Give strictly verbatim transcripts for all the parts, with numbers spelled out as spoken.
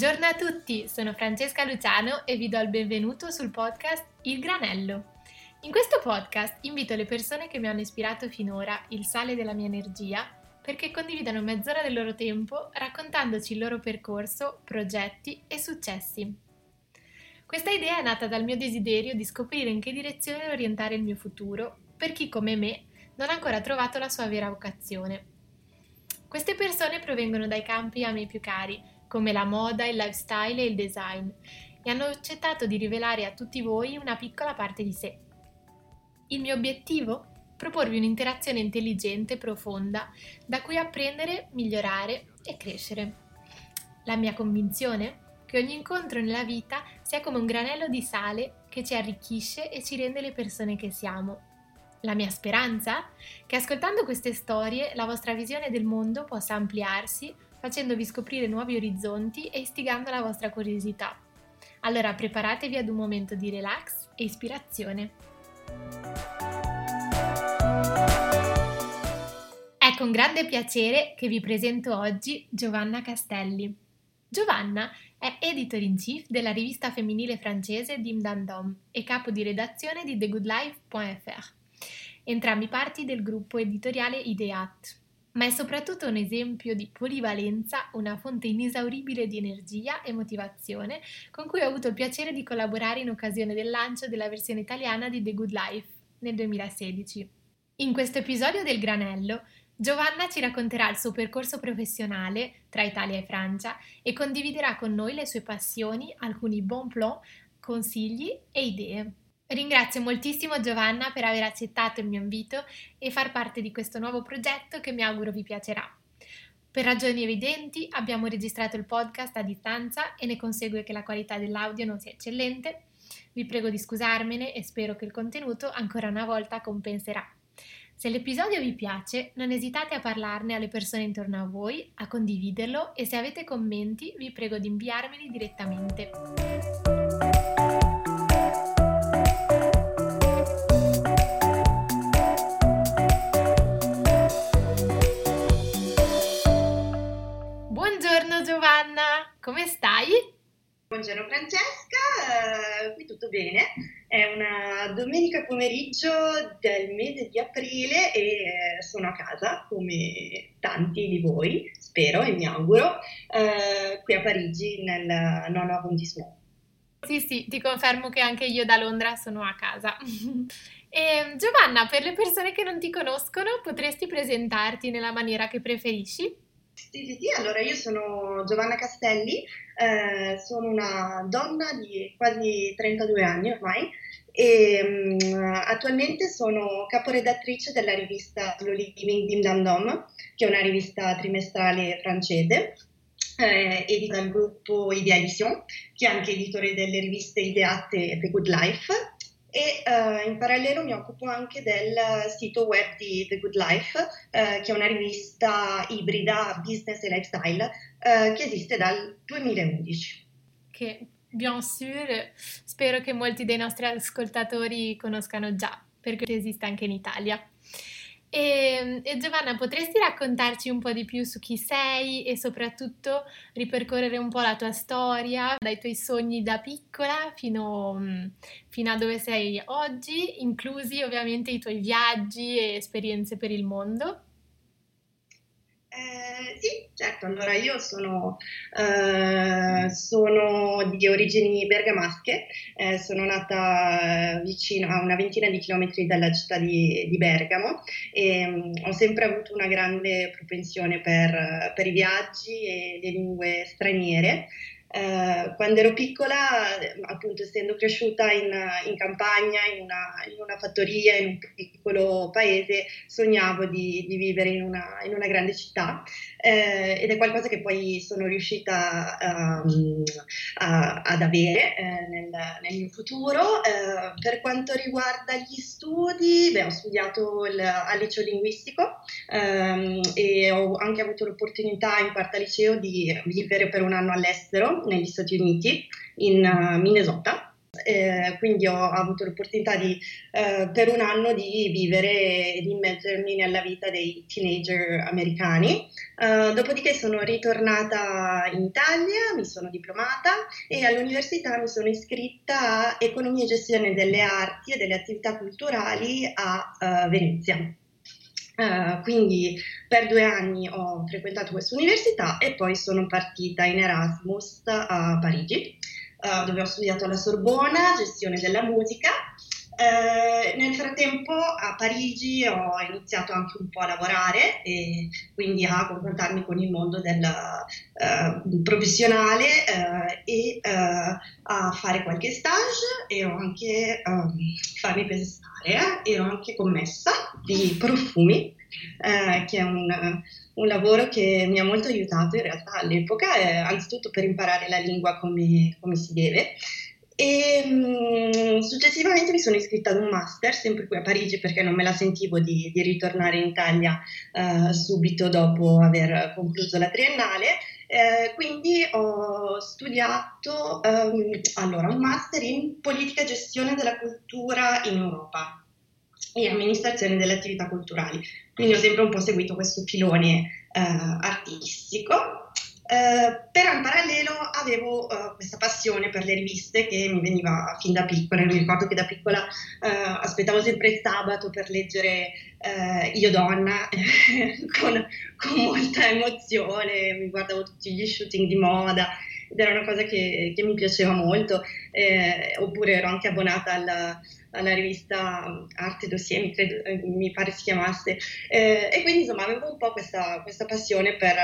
Buongiorno a tutti, sono Francesca Luciano e vi do il benvenuto sul podcast Il Granello. In questo podcast invito le persone che mi hanno ispirato finora, il sale della mia energia, perché condividano mezz'ora del loro tempo raccontandoci il loro percorso, progetti e successi. Questa idea è nata dal mio desiderio di scoprire in che direzione orientare il mio futuro per chi, come me, non ha ancora trovato la sua vera vocazione. Queste persone provengono dai campi a me più cari, come la moda, il lifestyle e il design, e hanno accettato di rivelare a tutti voi una piccola parte di sé. Il mio obiettivo? Proporvi un'interazione intelligente e profonda, da cui apprendere, migliorare e crescere. La mia convinzione? Che ogni incontro nella vita sia come un granello di sale che ci arricchisce e ci rende le persone che siamo. La mia speranza? Che ascoltando queste storie la vostra visione del mondo possa ampliarsi, facendovi scoprire nuovi orizzonti e istigando la vostra curiosità. Allora preparatevi ad un momento di relax e ispirazione. È con grande piacere che vi presento oggi Giovanna Castelli. Giovanna è editor in chief della rivista femminile francese Dim Dam Dom e capo di redazione di The Good Life punto F R, entrambi parti del gruppo editoriale IDEAT. Ma è soprattutto un esempio di polivalenza, una fonte inesauribile di energia e motivazione con cui ho avuto il piacere di collaborare in occasione del lancio della versione italiana di The Good Life nel duemilasedici. In questo episodio del Granello, Giovanna ci racconterà il suo percorso professionale tra Italia e Francia e condividerà con noi le sue passioni, alcuni bon plan, consigli e idee. Ringrazio moltissimo Giovanna per aver accettato il mio invito e far parte di questo nuovo progetto che mi auguro vi piacerà. Per ragioni evidenti abbiamo registrato il podcast a distanza e ne consegue che la qualità dell'audio non sia eccellente. Vi prego di scusarmene e spero che il contenuto ancora una volta compenserà. Se l'episodio vi piace, non esitate a parlarne alle persone intorno a voi, a condividerlo e se avete commenti vi prego di inviarmeli direttamente. Giovanna, come stai? Buongiorno Francesca, eh, qui tutto bene, è una domenica pomeriggio del mese di aprile e eh, sono a casa come tanti di voi, spero e mi auguro, eh, qui a Parigi nel nono arrondissement. Sì sì, ti confermo che anche io da Londra sono a casa. E, Giovanna, per le persone che non ti conoscono potresti presentarti nella maniera che preferisci? Sì, sì, sì, allora io sono Giovanna Castelli, eh, sono una donna di quasi trentadue anni ormai e um, attualmente sono caporedattrice della rivista Slow Living Dim Dam Dom, che è una rivista trimestrale francese, eh, edita dal gruppo Ideation, che è anche editore delle riviste Ideate e The Good Life, e uh, in parallelo mi occupo anche del sito web di The Good Life, uh, che è una rivista ibrida business e lifestyle uh, che esiste dal duemilaundici. Che, bien sûr, spero che molti dei nostri ascoltatori conoscano già, perché esiste anche in Italia. E, e Giovanna, potresti raccontarci un po' di più su chi sei e soprattutto ripercorrere un po' la tua storia, dai tuoi sogni da piccola fino, fino a dove sei oggi, inclusi ovviamente i tuoi viaggi e esperienze per il mondo? Eh, sì, certo, allora io sono, eh, sono di origini bergamasche, eh, sono nata vicino a una ventina di chilometri dalla città di, di Bergamo e um, ho sempre avuto una grande propensione per, per i viaggi e le lingue straniere. Uh, quando ero piccola, appunto essendo cresciuta in, in campagna, in una, in una fattoria, in un piccolo paese, sognavo di, di vivere in una, in una grande città uh, ed è qualcosa che poi sono riuscita um, a, ad avere uh, nel, nel mio futuro. Uh, per quanto riguarda gli studi, beh, ho studiato il, al liceo linguistico um, e ho anche avuto l'opportunità in quarta liceo di vivere per un anno all'estero negli Stati Uniti, in Minnesota, eh, quindi ho avuto l'opportunità di, eh, per un anno di vivere e di immergermi nella vita dei teenager americani. Eh, dopodiché sono ritornata in Italia, mi sono diplomata e all'università mi sono iscritta a Economia e Gestione delle Arti e delle Attività Culturali a eh, Venezia. Uh, quindi per due anni ho frequentato questa università e poi sono partita in Erasmus a Parigi, uh, dove ho studiato alla Sorbona, gestione della musica. Uh, nel frattempo a Parigi ho iniziato anche un po' a lavorare e quindi a confrontarmi con il mondo del, uh, professionale uh, e uh, a fare qualche stage. Ero anche, um, fammi pensare, eh, ero anche commessa di profumi, eh, che è un, un lavoro che mi ha molto aiutato in realtà all'epoca, eh, anzitutto per imparare la lingua come, come si deve. E mh, successivamente mi sono iscritta ad un master, sempre qui a Parigi, perché non me la sentivo di, di ritornare in Italia eh, subito dopo aver concluso la triennale, eh, quindi ho studiato ehm, allora, un master in politica e gestione della cultura in Europa e amministrazione delle attività culturali, quindi ho sempre un po' seguito questo filone eh, artistico. Uh, però in parallelo avevo uh, questa passione per le riviste che mi veniva fin da piccola. Mi ricordo che da piccola uh, aspettavo sempre il sabato per leggere uh, Io Donna con, con molta emozione, mi guardavo tutti gli shooting di moda ed era una cosa che, che mi piaceva molto, eh, oppure ero anche abbonata alla, alla rivista Arte Dossier, mi, credo, mi pare si chiamasse, eh, e quindi insomma avevo un po' questa, questa passione per,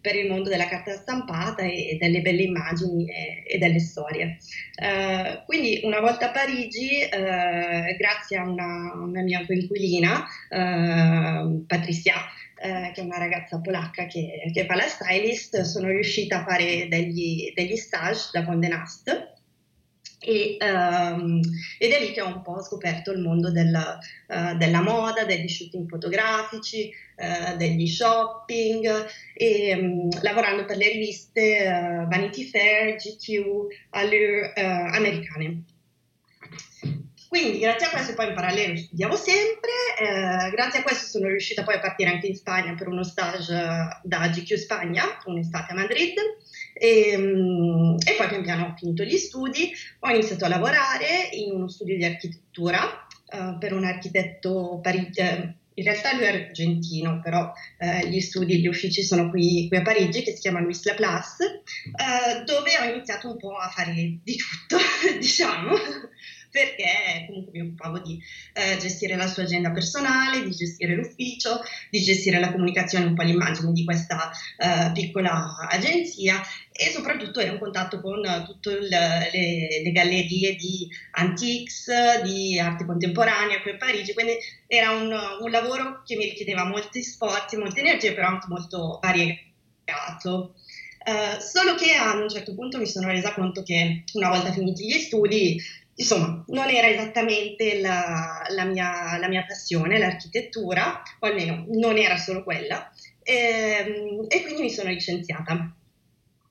per il mondo della carta stampata e, e delle belle immagini e, e delle storie. Eh, quindi una volta a Parigi, eh, grazie a una, una mia coinquilina, eh, Patrizia, Eh, che è una ragazza polacca che, che fa la stylist, sono riuscita a fare degli, degli stage da Condé Nast e, um, ed è lì che ho un po' scoperto il mondo della, uh, della moda, degli shooting fotografici, uh, degli shopping e um, lavorando per le riviste uh, Vanity Fair, G Q, Allure uh, americane. Quindi grazie a questo poi in parallelo studiavo sempre, eh, grazie a questo sono riuscita poi a partire anche in Spagna per uno stage da G Q Spagna, un'estate a Madrid, e, e poi pian piano ho finito gli studi, ho iniziato a lavorare in uno studio di architettura eh, per un architetto parigino. In realtà lui è argentino, però eh, gli studi, gli uffici sono qui, qui a Parigi, che si chiama Luis Laplace, eh, dove ho iniziato un po' a fare di tutto, diciamo, perché comunque mi occupavo di eh, gestire la sua agenda personale, di gestire l'ufficio, di gestire la comunicazione, un po' l'immagine di questa eh, piccola agenzia, e soprattutto ero in contatto con tutte le, le gallerie di antiques, di arte contemporanea qui a Parigi, quindi era un, un lavoro che mi richiedeva molti sforzi, molte energie, però anche molto variegato. Uh, solo che a un certo punto mi sono resa conto che una volta finiti gli studi, insomma, non era esattamente la, la, mia, la mia passione, l'architettura, o almeno non era solo quella, e, e quindi mi sono licenziata.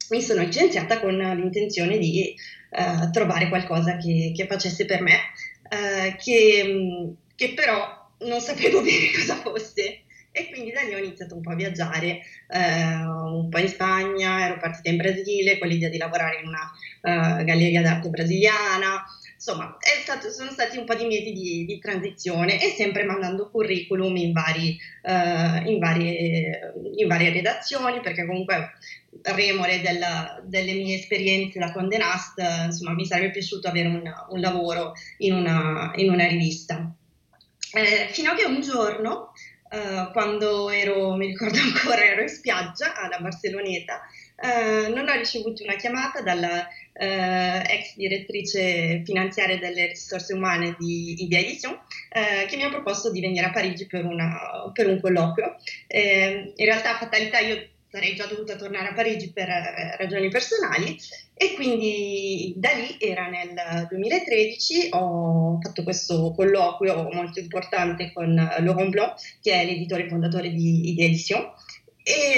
Mi sono licenziata con l'intenzione di uh, trovare qualcosa che, che facesse per me, uh, che, che però non sapevo bene cosa fosse, e quindi da lì ho iniziato un po' a viaggiare, uh, un po' in Spagna, ero partita in Brasile con l'idea di lavorare in una uh, galleria d'arte brasiliana. Insomma, è stato, sono stati un po' di mesi di, di transizione e sempre mandando curriculum in, vari, uh, in, varie, in varie redazioni, perché comunque remore della, delle mie esperienze da Condé Nast, insomma, mi sarebbe piaciuto avere una, un lavoro in una, in una rivista. Eh, fino a che un giorno, uh, quando ero, mi ricordo ancora, ero in spiaggia alla Barceloneta, Uh, non ho ricevuto una chiamata dalla uh, ex direttrice finanziaria delle risorse umane di IDEAT, uh, che mi ha proposto di venire a Parigi per, una, per un colloquio. Eh, in realtà, fatalità, io sarei già dovuta tornare a Parigi per eh, ragioni personali, e quindi da lì, era nel duemilatredici, ho fatto questo colloquio molto importante con Laurent Blanc, che è l'editore fondatore di IDEAT. E,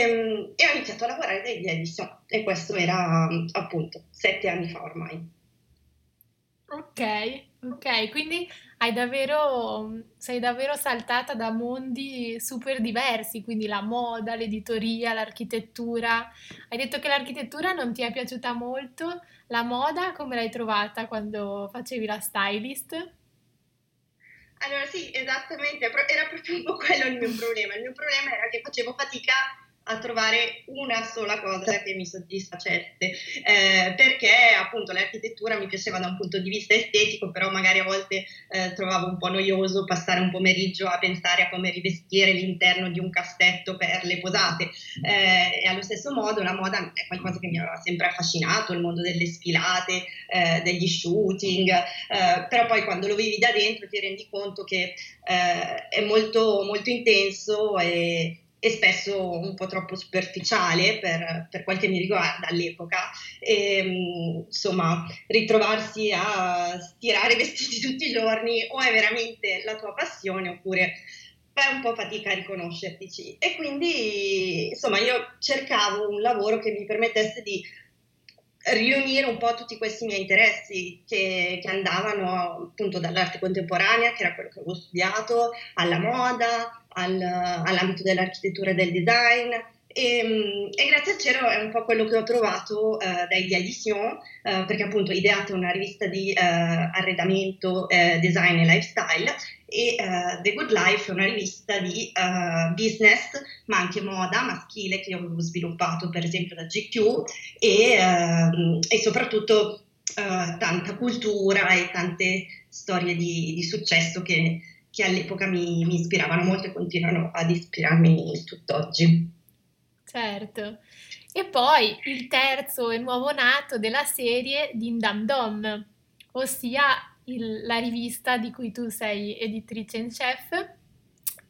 e ho iniziato a lavorare da Ideate, e questo era appunto sette anni fa ormai. Ok, ok, quindi hai davvero, sei davvero saltata da mondi super diversi, quindi la moda, l'editoria, l'architettura. Hai detto che l'architettura non ti è piaciuta molto, la moda come l'hai trovata quando facevi la stylist? Allora sì, esattamente, era proprio quello il mio problema. Il mio problema era che facevo fatica a trovare una sola cosa che mi soddisfacesse, eh, perché appunto l'architettura mi piaceva da un punto di vista estetico, però magari a volte eh, trovavo un po' noioso passare un pomeriggio a pensare a come rivestire l'interno di un cassetto per le posate, eh, e allo stesso modo la moda è qualcosa che mi aveva sempre affascinato, il mondo delle sfilate, eh, degli shooting, eh, però poi quando lo vivi da dentro ti rendi conto che eh, è molto, molto intenso e e spesso un po' troppo superficiale per, per quel che mi riguarda all'epoca, e, insomma, ritrovarsi a stirare vestiti tutti i giorni o è veramente la tua passione oppure fai un po' fatica a riconoscertici, e quindi insomma io cercavo un lavoro che mi permettesse di riunire un po' tutti questi miei interessi che, che andavano appunto dall'arte contemporanea, che era quello che avevo studiato, alla moda, al, all'ambito dell'architettura e del design, e, e grazie al cielo è un po' quello che ho trovato eh, da Ideation, eh, perché appunto Ideate è una rivista di eh, arredamento, eh, design e lifestyle, e eh, The Good Life è una rivista di eh, business, ma anche moda maschile, che io avevo sviluppato per esempio da G Q, e, eh, e soprattutto eh, tanta cultura e tante storie di, di successo che, che all'epoca mi, mi ispiravano molto e continuano ad ispirarmi tutt'oggi. Certo. E poi il terzo e nuovo nato della serie Dim Dam Dom, ossia il, la rivista di cui tu sei editrice in chef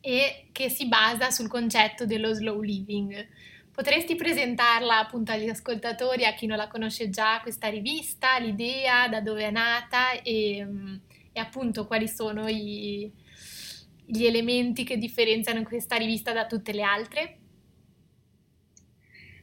e che si basa sul concetto dello slow living. Potresti presentarla appunto agli ascoltatori, a chi non la conosce già, questa rivista, l'idea, da dove è nata e, e appunto quali sono i, gli elementi che differenziano questa rivista da tutte le altre?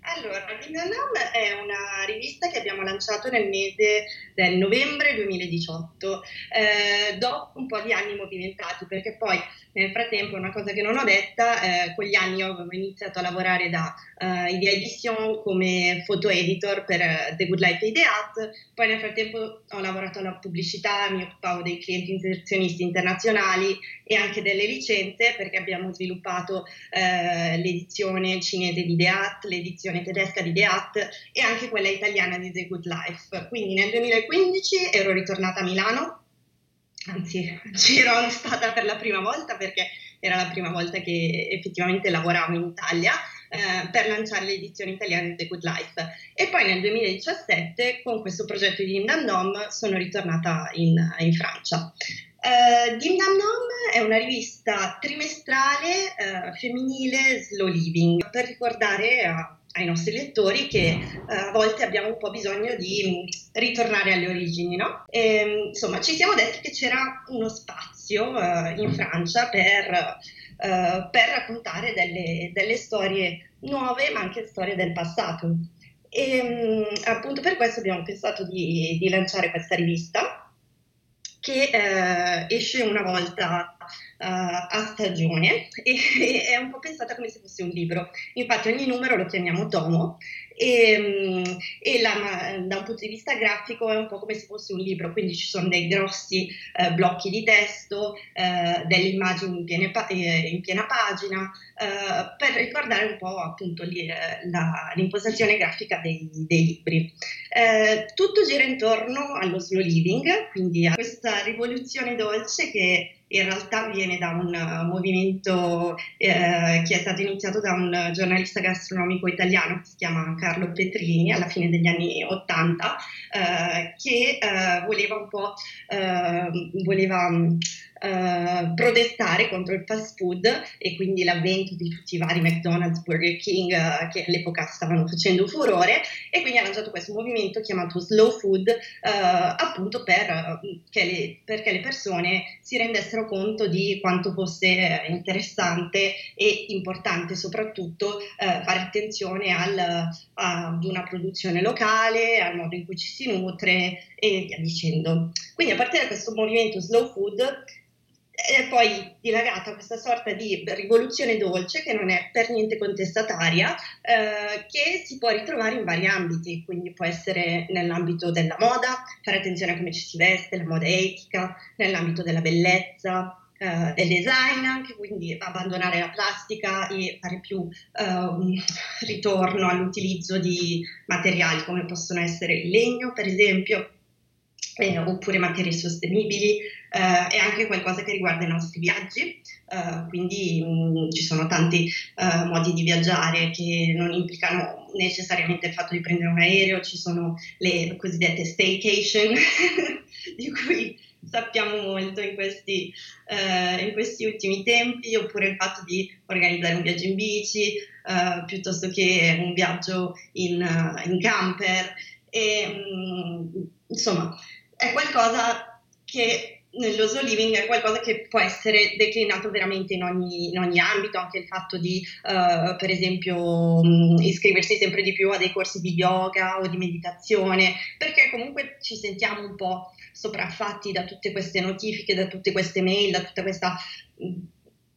Allora, Dim Dam Dom è una rivista che abbiamo lanciato nel mese del novembre duemiladiciotto, eh, dopo un po' di anni movimentati, perché poi nel frattempo, una cosa che non ho detta, eh, con gli anni ho iniziato a lavorare da eh, Ideation come photo editor per eh, The Good Life e Ideate, poi nel frattempo ho lavorato alla pubblicità, mi occupavo dei clienti inserzionisti internazionali e anche delle licenze, perché abbiamo sviluppato eh, l'edizione cinese di Ideate, l'edizione tedesca di Ideate e anche quella italiana di The Good Life. Quindi nel duemilaquindici ero ritornata a Milano, anzi c'ero stata per la prima volta perché era la prima volta che effettivamente lavoravo in Italia, eh, per lanciare l'edizione italiana di The Good Life, e poi nel duemiladiciassette con questo progetto di Dim Dam Dom sono ritornata in, in Francia. Uh, Dim Dam Dom è una rivista trimestrale uh, femminile slow living, per ricordare a ai nostri lettori che uh, a volte abbiamo un po' bisogno di ritornare alle origini, no? E, insomma, ci siamo detti che c'era uno spazio uh, in Francia per, uh, per raccontare delle, delle storie nuove, ma anche storie del passato. E um, appunto per questo abbiamo pensato di, di lanciare questa rivista, che uh, esce una volta Uh, a stagione, e, e è un po' pensata come se fosse un libro, infatti ogni numero lo chiamiamo tomo, e, e la, da un punto di vista grafico è un po' come se fosse un libro, quindi ci sono dei grossi uh, blocchi di testo, uh, delle immagini in piena, pa- in piena pagina, uh, per ricordare un po' appunto li, la, l'impostazione grafica dei, dei libri. Uh, tutto gira intorno allo slow living, quindi a questa rivoluzione dolce che in realtà viene da un movimento eh, che è stato iniziato da un giornalista gastronomico italiano che si chiama Carlo Petrini alla fine degli anni Ottanta, eh, che eh, voleva un po' eh, voleva eh, protestare contro il fast food e quindi l'avvento di tutti i vari McDonald's, Burger King eh, che all'epoca stavano facendo furore, e quindi ha lanciato questo movimento chiamato Slow Food eh, appunto per, che le, perché le persone si rendessero conto di quanto fosse interessante e importante soprattutto eh, fare attenzione al, ad una produzione locale, al modo in cui ci si nutre e via dicendo. Quindi a partire da questo movimento Slow Food è poi dilagata questa sorta di rivoluzione dolce che non è per niente contestataria, eh, che si può ritrovare in vari ambiti, quindi può essere nell'ambito della moda, fare attenzione a come ci si veste, la moda etica, nell'ambito della bellezza, eh, del design anche, quindi abbandonare la plastica e fare più eh, un ritorno all'utilizzo di materiali come possono essere il legno per esempio, Eh, oppure materie sostenibili, eh, è anche qualcosa che riguarda i nostri viaggi, eh, quindi mh, ci sono tanti eh, modi di viaggiare che non implicano necessariamente il fatto di prendere un aereo, ci sono le cosiddette staycation di cui sappiamo molto in questi, eh, in questi ultimi tempi, oppure il fatto di organizzare un viaggio in bici eh, piuttosto che un viaggio in, uh, in camper e mh, insomma è qualcosa che nello slow living è qualcosa che può essere declinato veramente in ogni, in ogni ambito, anche il fatto di uh, per esempio mh, iscriversi sempre di più a dei corsi di yoga o di meditazione, perché comunque ci sentiamo un po' sopraffatti da tutte queste notifiche, da tutte queste mail, da tutta questa mh,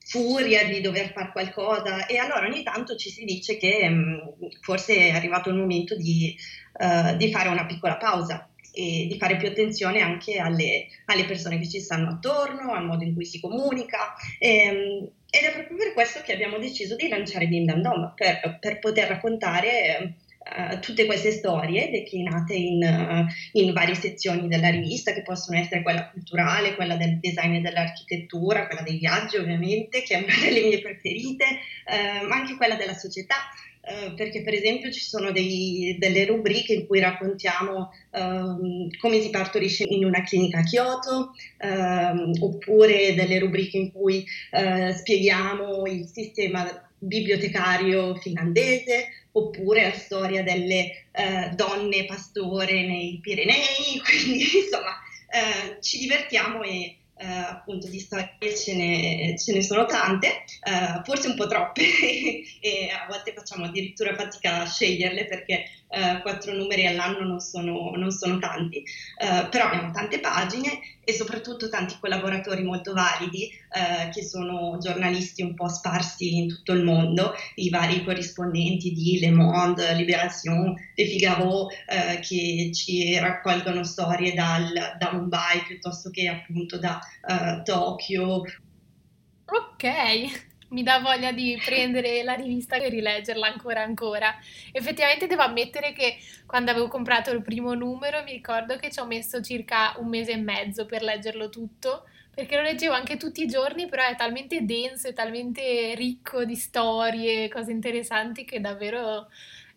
furia di dover fare qualcosa, e allora ogni tanto ci si dice che mh, forse è arrivato il momento di, uh, di fare una piccola pausa e di fare più attenzione anche alle, alle persone che ci stanno attorno, al modo in cui si comunica, e, ed è proprio per questo che abbiamo deciso di lanciare Dim Dam Dom, per, per poter raccontare uh, tutte queste storie declinate in, uh, in varie sezioni della rivista, che possono essere quella culturale, quella del design e dell'architettura, quella dei viaggi ovviamente, che è una delle mie preferite, uh, ma anche quella della società, perché per esempio ci sono dei, delle rubriche in cui raccontiamo um, come si partorisce in una clinica a Kyoto, um, oppure delle rubriche in cui uh, spieghiamo il sistema bibliotecario finlandese, oppure la storia delle uh, donne pastore nei Pirenei, quindi insomma uh, ci divertiamo e Uh, appunto di storie ce ne, ce ne sono tante, uh, forse un po' troppe e a volte facciamo addirittura fatica a sceglierle perché uh, quattro numeri all'anno non sono, non sono tanti, uh, però abbiamo tante pagine e soprattutto tanti collaboratori molto validi uh, che sono giornalisti un po' sparsi in tutto il mondo, i vari corrispondenti di Le Monde, Libération, Le Figaro uh, che ci raccolgono storie dal, da Mumbai piuttosto che appunto da Uh, Tokyo. Ok, mi dà voglia di prendere la rivista e rileggerla ancora ancora. Effettivamente devo ammettere che quando avevo comprato il primo numero mi ricordo che ci ho messo circa un mese e mezzo per leggerlo tutto, perché lo leggevo anche tutti i giorni, però è talmente denso e talmente ricco di storie, cose interessanti, che davvero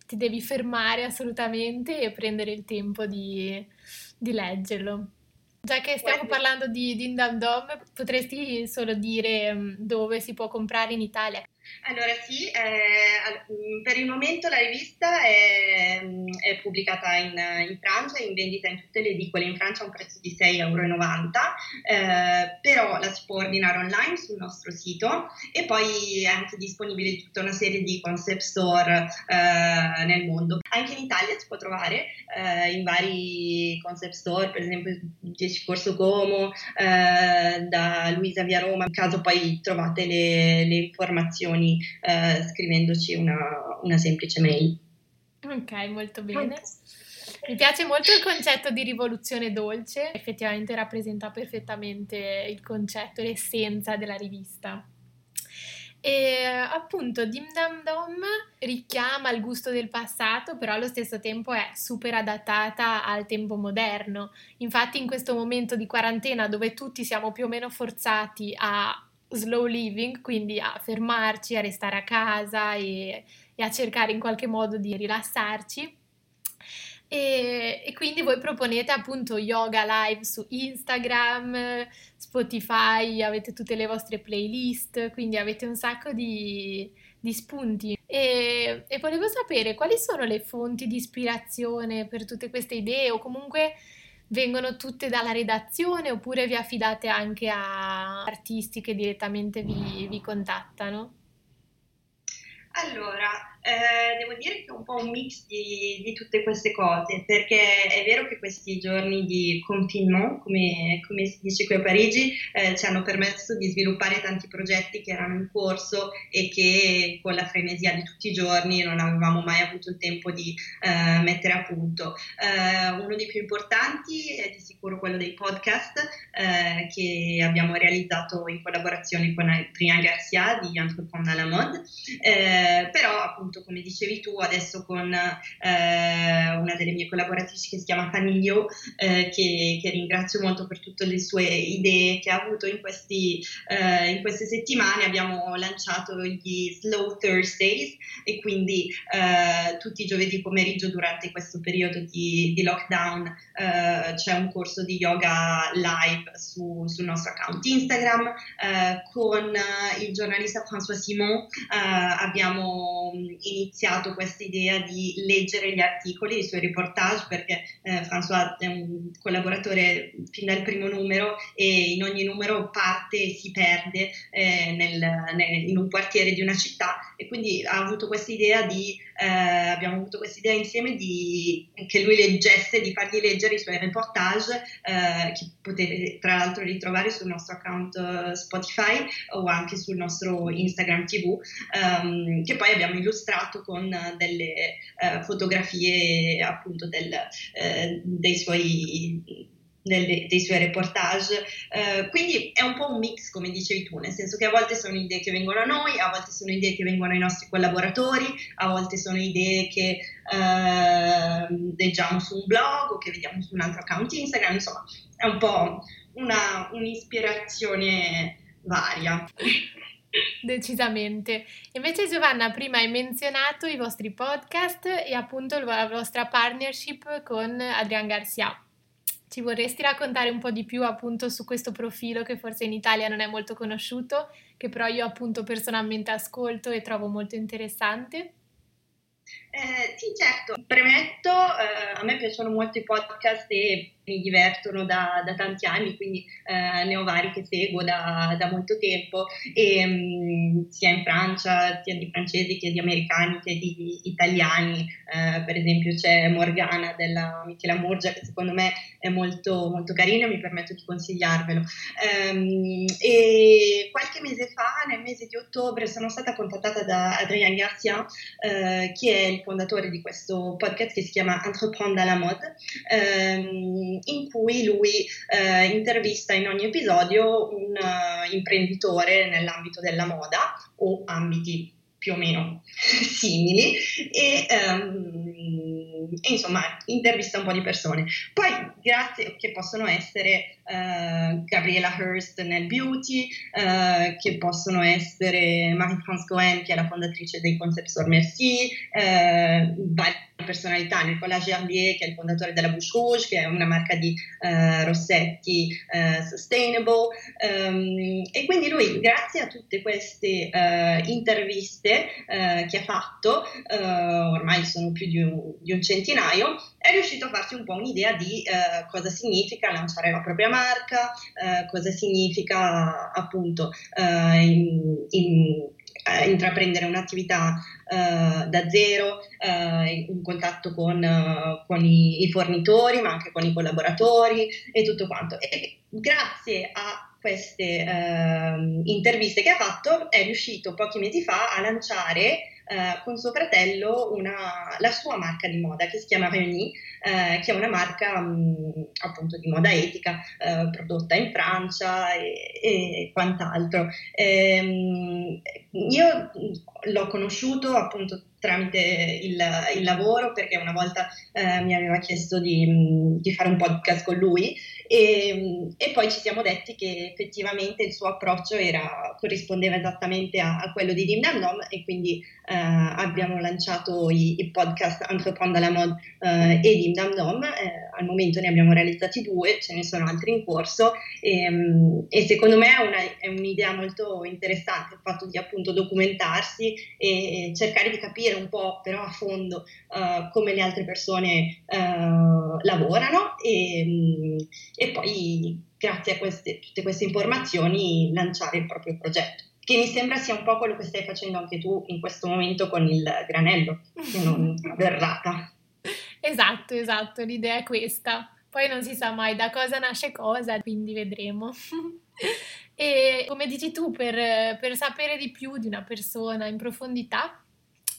ti devi fermare assolutamente e prendere il tempo di, di leggerlo. Già che stiamo parlando di Dim Dam Dom, potresti solo dire dove si può comprare in Italia? Allora sì, eh, per il momento la rivista è, è pubblicata in, in Francia, in vendita in tutte le edicole in Francia a un prezzo di sei virgola novanta euro, eh, però la si può ordinare online sul nostro sito e poi è anche disponibile tutta una serie di concept store eh, nel mondo. Anche in Italia si può trovare eh, in vari concept store, per esempio dieci Corso Como, eh, da Luisa via Roma, in caso poi trovate le, le informazioni Uh, scrivendoci una, una semplice mail. Ok, molto bene. Mi piace molto il concetto di rivoluzione dolce, effettivamente rappresenta perfettamente il concetto, l'essenza della rivista. E appunto Dim Dam Dom richiama il gusto del passato, però allo stesso tempo è super adattata al tempo moderno. Infatti in questo momento di quarantena dove tutti siamo più o meno forzati a slow living, quindi a fermarci, a restare a casa e, e a cercare in qualche modo di rilassarci, E, e quindi voi proponete appunto yoga live su Instagram, Spotify, avete tutte le vostre playlist, quindi avete un sacco di, di spunti. E, e volevo sapere quali sono le fonti di ispirazione per tutte queste idee, o comunque vengono tutte dalla redazione oppure vi affidate anche a artisti che direttamente vi, vi contattano? Allora, eh, devo dire che è un po' un mix di, di tutte queste cose, perché è vero che questi giorni di confinement, come, come si dice qui a Parigi, eh, ci hanno permesso di sviluppare tanti progetti che erano in corso e che con la frenesia di tutti i giorni non avevamo mai avuto il tempo di eh, mettere a punto. Eh, uno dei più importanti è di sicuro quello dei podcast eh, che abbiamo realizzato in collaborazione con Trina Garcia di Entreprendre à la Mode, eh, però appunto, come dicevi tu, adesso con eh, una delle mie collaboratrici che si chiama Caniglio, eh, che, che ringrazio molto per tutte le sue idee che ha avuto in, questi, eh, in queste settimane, abbiamo lanciato gli Slow Thursdays e quindi eh, tutti i giovedì pomeriggio durante questo periodo di, di lockdown eh, c'è un corso di yoga live su, sul nostro account Instagram. Eh, con il giornalista François Simon eh, abbiamo iniziato questa idea di leggere gli articoli, i suoi reportage, perché eh, François è un collaboratore fin dal primo numero e in ogni numero parte e si perde eh, nel, nel, in un quartiere di una città, e quindi ha avuto questa idea di eh, abbiamo avuto questa idea insieme di che lui leggesse, di fargli leggere i suoi reportage eh, che potete tra l'altro ritrovare sul nostro account Spotify o anche sul nostro Instagram tivù, ehm, che poi abbiamo illustrato con delle eh, fotografie appunto del, eh, dei suoi delle, dei suoi reportage, eh, quindi è un po' un mix, come dicevi tu, nel senso che a volte sono idee che vengono a noi, a volte sono idee che vengono ai nostri collaboratori, a volte sono idee che eh, leggiamo su un blog o che vediamo su un altro account Instagram, insomma è un po' una, un'ispirazione varia. Decisamente. Invece Giovanna, prima hai menzionato i vostri podcast e appunto la vostra partnership con Adrian Garcia. Ci vorresti raccontare un po' di più appunto su questo profilo che forse in Italia non è molto conosciuto, che però io appunto personalmente ascolto e trovo molto interessante? Eh, sì, certo. Premetto, eh, a me piacciono molto i podcast e mi divertono da, da tanti anni, quindi eh, ne ho vari che seguo da, da molto tempo, e, mh, sia in Francia, sia di francesi che di americani che di, di italiani. Eh, per esempio c'è Morgana della Michela Murgia, che secondo me è molto, molto carina e mi permetto di consigliarvelo. Ehm, e qualche mese fa, nel mese di ottobre, sono stata contattata da Adrien Garcia, eh, che è il fondatore di questo podcast che si chiama Entreprendre à la Mode, ehm, in cui lui eh, intervista in ogni episodio un uh, imprenditore nell'ambito della moda o ambiti più o meno simili e, um, e insomma intervista un po' di persone. Poi grazie, che possono essere uh, Gabriela Hearst nel beauty, uh, che possono essere Marie-France Cohen, che è la fondatrice dei Concept Store Merci, uh, personalità, Nicolas Gerbier, che è il fondatore della Bouche Rouge, che è una marca di uh, rossetti uh, sustainable, um, e quindi lui grazie a tutte queste uh, interviste uh, che ha fatto, uh, ormai sono più di un, di un centinaio, è riuscito a farsi un po' un'idea di uh, cosa significa lanciare la propria marca, uh, cosa significa appunto uh, in, in intraprendere un'attività uh, da zero, uh, in contatto con, uh, con i, i fornitori, ma anche con i collaboratori e tutto quanto. E grazie a queste uh, interviste che ha fatto è riuscito pochi mesi fa a lanciare Uh, con suo fratello una, la sua marca di moda che si chiama Réunis, uh, che è una marca um, appunto di moda etica, uh, prodotta in Francia e, e quant'altro. Ehm, io l'ho conosciuto appunto tramite il, il lavoro, perché una volta eh, mi aveva chiesto di, di fare un podcast con lui E, e poi ci siamo detti che effettivamente il suo approccio era, corrispondeva esattamente a, a quello di Dim Dam Dom, e quindi eh, abbiamo lanciato i, i podcast Entreprendre la mode eh, e Dim Dam Dom. Eh, al momento ne abbiamo realizzati due, ce ne sono altri in corso, e, e secondo me è, una, è un'idea molto interessante il fatto di appunto documentarsi e, e cercare di capire un po' però a fondo eh, come le altre persone eh, lavorano, e E poi, grazie a queste, tutte queste informazioni, lanciare il proprio progetto, che mi sembra sia un po' quello che stai facendo anche tu in questo momento con il Granello, se non errata. Esatto, esatto, l'idea è questa. Poi non si sa mai da cosa nasce cosa, quindi vedremo. E come dici tu, per, per sapere di più di una persona in profondità,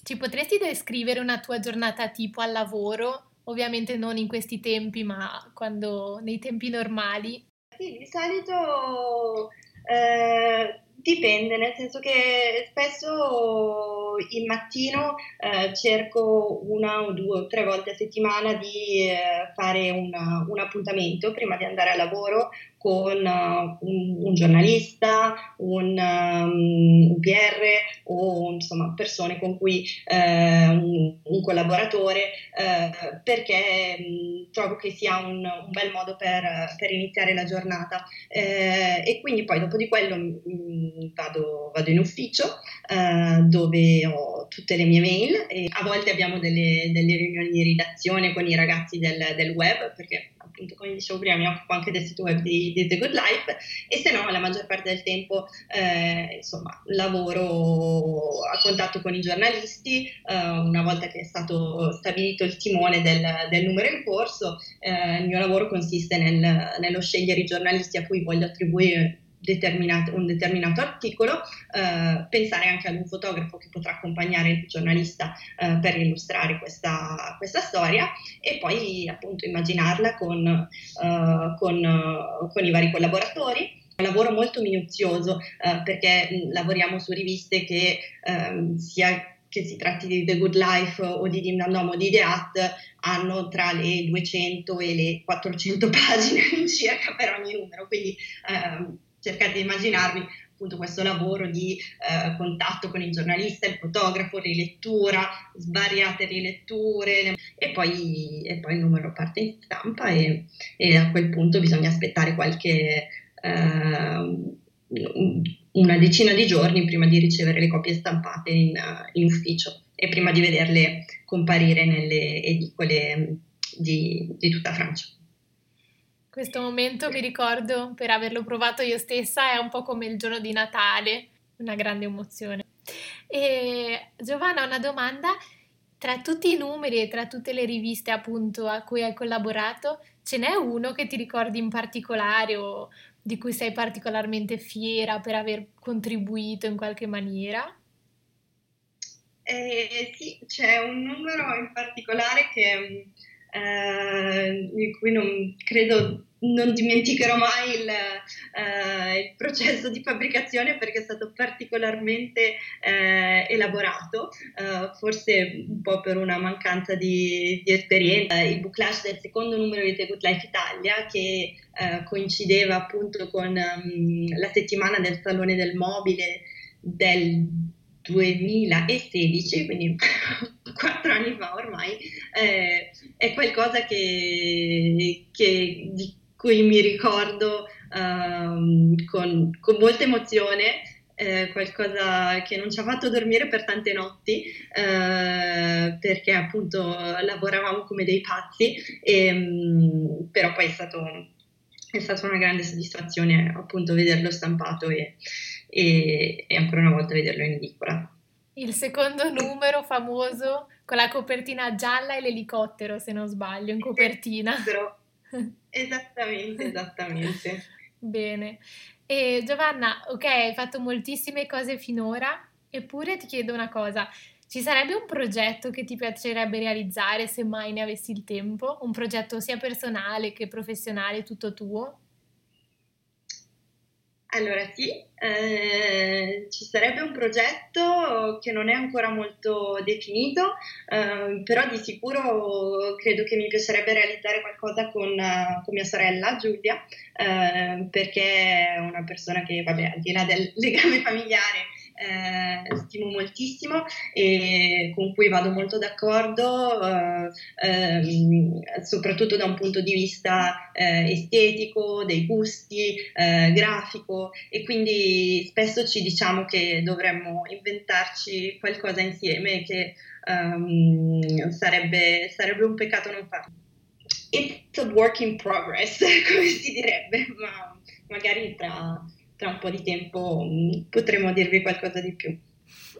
ci potresti descrivere una tua giornata tipo al lavoro? Ovviamente non in questi tempi, ma quando, nei tempi normali. Sì, di solito eh, dipende, nel senso che spesso il mattino eh, cerco una o due o tre volte a settimana di eh, fare una, un appuntamento prima di andare a lavoro con uh, un, un giornalista, un, um, un P R o insomma persone con cui eh, un, un collaboratore, eh, perché mh, trovo che sia un, un bel modo per, per iniziare la giornata, eh, e quindi poi dopo di quello mh, vado, vado in ufficio eh, dove ho tutte le mie mail, e a volte abbiamo delle, delle riunioni di redazione con i ragazzi del, del web, perché appunto, come dicevo prima, mi occupo anche del sito web di di The Good Life, e se no la maggior parte del tempo eh, insomma lavoro a contatto con i giornalisti, eh, una volta che è stato stabilito il timone del, del numero in corso. Eh, il mio lavoro consiste nel, nello scegliere i giornalisti a cui voglio attribuire Determinato, un determinato articolo, eh, pensare anche ad un fotografo che potrà accompagnare il giornalista eh, per illustrare questa, questa storia, e poi appunto immaginarla con, eh, con, con i vari collaboratori. Un lavoro molto minuzioso eh, perché lavoriamo su riviste che eh, sia che si tratti di The Good Life o di Dim Dam Dom o di IDEAT, hanno tra le duecento e le quattrocento pagine circa per ogni numero, quindi ehm, cercate di immaginarvi appunto questo lavoro di eh, contatto con il giornalista, il fotografo, rilettura, svariate riletture, e poi, e poi il numero parte in stampa, e, e a quel punto bisogna aspettare qualche eh, una decina di giorni prima di ricevere le copie stampate in, in ufficio, e prima di vederle comparire nelle edicole di, di tutta Francia. Questo momento, mi ricordo, per averlo provato io stessa, è un po' come il giorno di Natale, una grande emozione. E, Giovanna, una domanda: tra tutti i numeri e tra tutte le riviste appunto a cui hai collaborato, ce n'è uno che ti ricordi in particolare o di cui sei particolarmente fiera per aver contribuito in qualche maniera? Eh, sì, c'è un numero in particolare che... Uh, di cui non credo non dimenticherò mai il, uh, il processo di fabbricazione, perché è stato particolarmente uh, elaborato, uh, forse un po' per una mancanza di, di esperienza. Il bouclage del secondo numero di The Good Life Italia, che uh, coincideva appunto con um, la settimana del Salone del Mobile del duemilasedici, quindi quattro anni fa ormai, eh, è qualcosa che, che, di cui mi ricordo um, con, con molta emozione, eh, qualcosa che non ci ha fatto dormire per tante notti, eh, perché appunto lavoravamo come dei pazzi, e, um, però poi è stato, è stata una grande soddisfazione appunto vederlo stampato e E, e ancora una volta vederlo in edicola. Il secondo numero famoso con la copertina gialla e l'elicottero, se non sbaglio, in copertina. Esattamente, esattamente. Bene. E Giovanna, ok, hai fatto moltissime cose finora, eppure ti chiedo una cosa: ci sarebbe un progetto che ti piacerebbe realizzare se mai ne avessi il tempo? Un progetto sia personale che professionale, tutto tuo? Allora sì, eh, ci sarebbe un progetto che non è ancora molto definito, eh, però di sicuro credo che mi piacerebbe realizzare qualcosa con, con mia sorella Giulia, eh, perché è una persona che, vabbè, al di là del legame familiare, Eh, stimo moltissimo e con cui vado molto d'accordo, eh, eh, soprattutto da un punto di vista eh, estetico, dei gusti, eh, grafico, e quindi spesso ci diciamo che dovremmo inventarci qualcosa insieme, che um, sarebbe, sarebbe un peccato non farlo. It's a work in progress, come si direbbe, ma magari tra... tra un po' di tempo potremo dirvi qualcosa di più.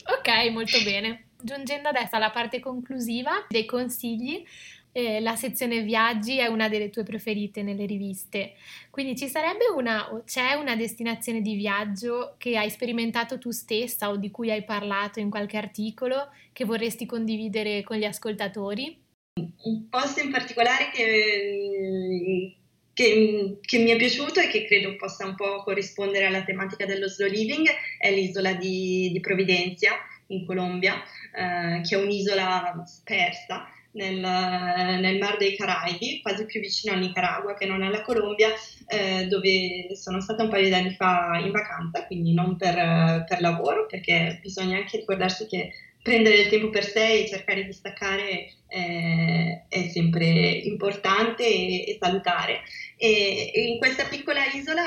Ok, molto bene. Giungendo adesso alla parte conclusiva dei consigli, eh, la sezione viaggi è una delle tue preferite nelle riviste, quindi ci sarebbe una o c'è una destinazione di viaggio che hai sperimentato tu stessa o di cui hai parlato in qualche articolo che vorresti condividere con gli ascoltatori? Un posto in particolare che... Che, che mi è piaciuto e che credo possa un po' corrispondere alla tematica dello slow living è l'isola di, di Providencia in Colombia, eh, che è un'isola spersa nel, nel Mar dei Caraibi, quasi più vicino al Nicaragua che non alla Colombia, eh, dove sono stata un paio di anni fa in vacanza, quindi non per, per lavoro, perché bisogna anche ricordarsi che prendere il tempo per sé e cercare di staccare eh, è sempre importante e, e salutare. E, e in questa piccola isola,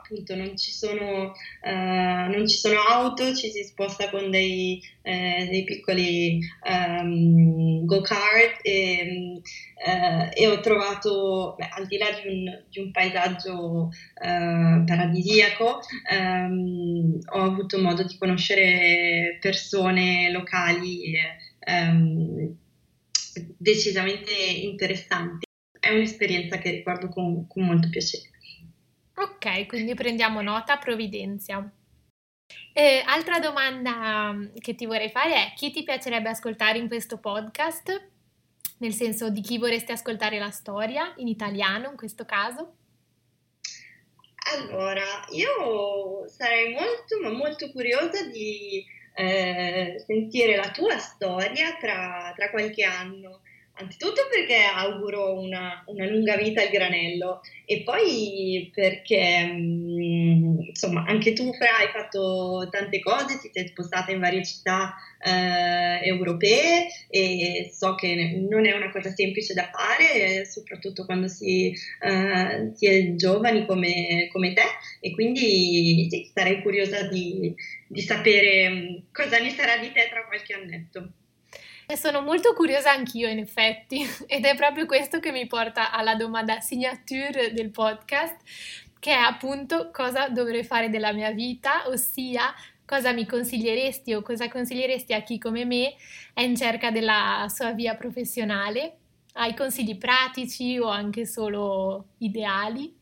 appunto, non ci sono, eh, non ci sono auto, ci si sposta con dei, eh, dei piccoli um, go-kart e, eh, e ho trovato, beh, al di là di un, di un paesaggio eh, paradisiaco, ehm, ho avuto modo di conoscere persone locali ehm, decisamente interessanti. È un'esperienza che ricordo con, con molto piacere. Ok, quindi prendiamo nota, Providencia. Eh, altra domanda che ti vorrei fare è: chi ti piacerebbe ascoltare in questo podcast? Nel senso, di chi vorresti ascoltare la storia, in italiano in questo caso? Allora, io sarei molto, ma molto curiosa di eh, sentire la tua storia tra, tra qualche anno. Anzitutto perché auguro una, una lunga vita al Granello, e poi perché mh, insomma anche tu, Fra, hai fatto tante cose, ti sei spostata in varie città eh, europee, e so che non è una cosa semplice da fare, soprattutto quando si, eh, si è giovani come, come te, e quindi sì, sarei curiosa di, di sapere cosa ne sarà di te tra qualche annetto. Sono molto curiosa anch'io, in effetti, ed è proprio questo che mi porta alla domanda signature del podcast, che è appunto cosa dovrei fare della mia vita, ossia cosa mi consiglieresti o cosa consiglieresti a chi come me è in cerca della sua via professionale, ai consigli pratici o anche solo ideali.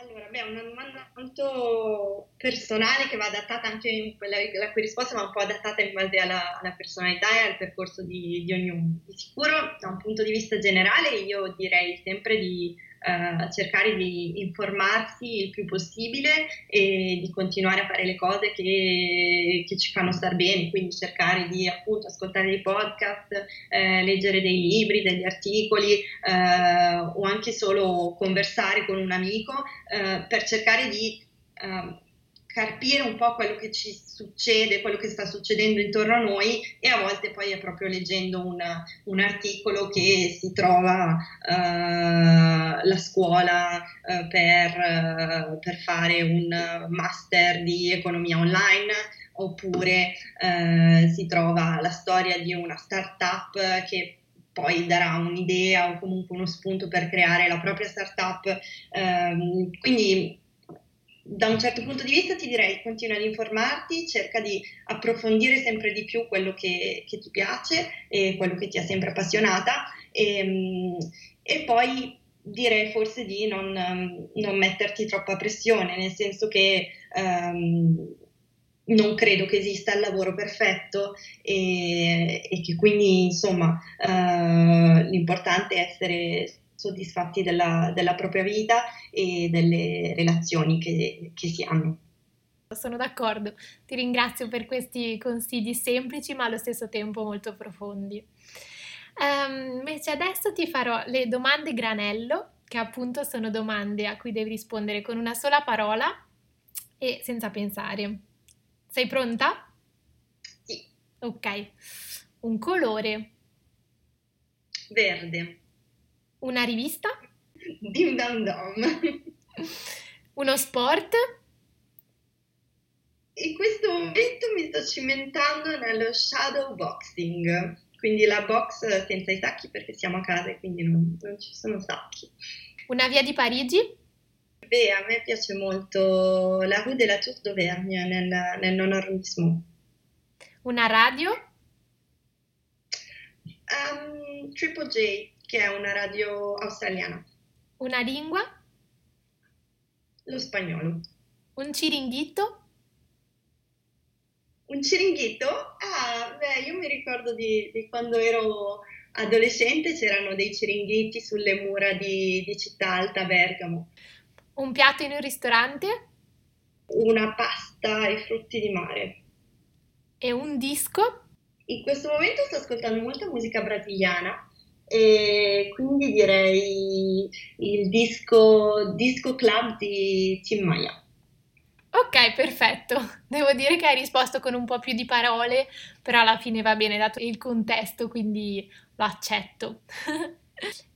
Allora, beh, una domanda molto personale che va adattata anche in quella, la cui risposta va un po' adattata in base alla, alla personalità e al percorso di, di ognuno. Di sicuro, da un punto di vista generale, io direi sempre di eh, cercare di informarsi il più possibile e di continuare a fare le cose che, che ci fanno star bene, quindi cercare di, appunto, ascoltare dei podcast, eh, leggere dei libri, degli articoli, eh, o anche solo conversare con un amico, Uh, per cercare di uh, capire un po' quello che ci succede, quello che sta succedendo intorno a noi, e a volte poi è proprio leggendo una, un articolo che si trova uh, la scuola uh, per, uh, per fare un master di economia online, oppure uh, si trova la storia di una startup che poi darà un'idea o comunque uno spunto per creare la propria startup. Um, quindi da un certo punto di vista ti direi: continua ad informarti, cerca di approfondire sempre di più quello che, che ti piace e quello che ti ha sempre appassionata, e, e poi direi forse di non, non metterti troppa pressione, nel senso che um, non credo che esista il lavoro perfetto, e, e che quindi, insomma, uh, l'importante è essere soddisfatti della, della propria vita e delle relazioni che, che si hanno. Sono d'accordo, ti ringrazio per questi consigli semplici ma allo stesso tempo molto profondi. Um, invece adesso ti farò le domande granello, che appunto sono domande a cui devi rispondere con una sola parola e senza pensare. Sei pronta? Sì. Ok. Un colore? Verde. Una rivista? Dim Dam Dom. Uno sport? In questo momento mi sto cimentando nello shadow boxing. Quindi la box senza i sacchi, perché siamo a casa e quindi non, non ci sono sacchi. Una via di Parigi? Beh, a me piace molto la rue de la Tour d'Auvergne nel, nel non-ornismo. Una radio? Um, Triple J, che è una radio australiana. Una lingua? Lo spagnolo. Un ciringhito? Un ciringhito? Ah, beh, io mi ricordo di, di quando ero adolescente, c'erano dei ciringhiti sulle mura di, di Città Alta, Bergamo. Un piatto in un ristorante? Una pasta e frutti di mare. E un disco? In questo momento sto ascoltando molta musica brasiliana e quindi direi il disco, disco club di Tim Maia. Ok, perfetto. Devo dire che hai risposto con un po' più di parole, però alla fine va bene dato il contesto, quindi lo accetto.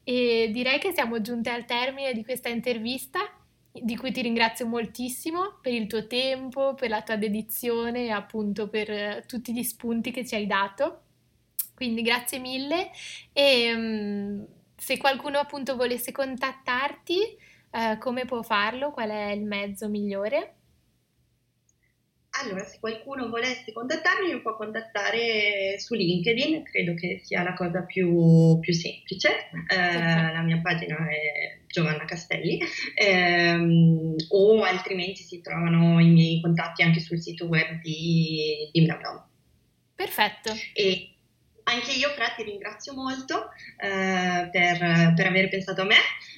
E direi che siamo giunte al termine di questa intervista, di cui ti ringrazio moltissimo per il tuo tempo, per la tua dedizione e appunto per tutti gli spunti che ci hai dato. Quindi grazie mille e se qualcuno appunto volesse contattarti, eh, come può farlo? Qual è il mezzo migliore? Allora, se qualcuno volesse contattarmi, mi può contattare su LinkedIn, credo che sia la cosa più, più semplice. Eh, la mia pagina è Giovanna Castelli, ehm, o altrimenti si trovano i miei contatti anche sul sito web di Dim Dam Dom. Perfetto. E anche io, Fra, ti ringrazio molto eh, per, per aver pensato a me,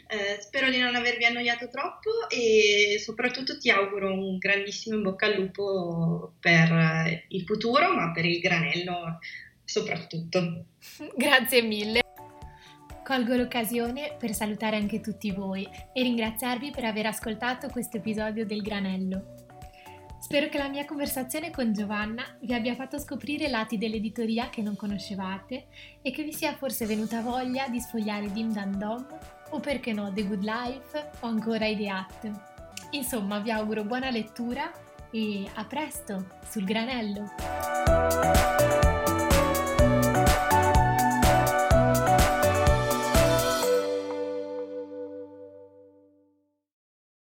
eh, spero di non avervi annoiato troppo e soprattutto ti auguro un grandissimo in bocca al lupo per il futuro, ma per il granello soprattutto. Grazie mille. Colgo l'occasione per salutare anche tutti voi e ringraziarvi per aver ascoltato questo episodio del Granello. Spero che la mia conversazione con Giovanna vi abbia fatto scoprire lati dell'editoria che non conoscevate e che vi sia forse venuta voglia di sfogliare Dim Dam Dom o perché no The Good Life o ancora Ideate. Insomma, vi auguro buona lettura e a presto sul Granello!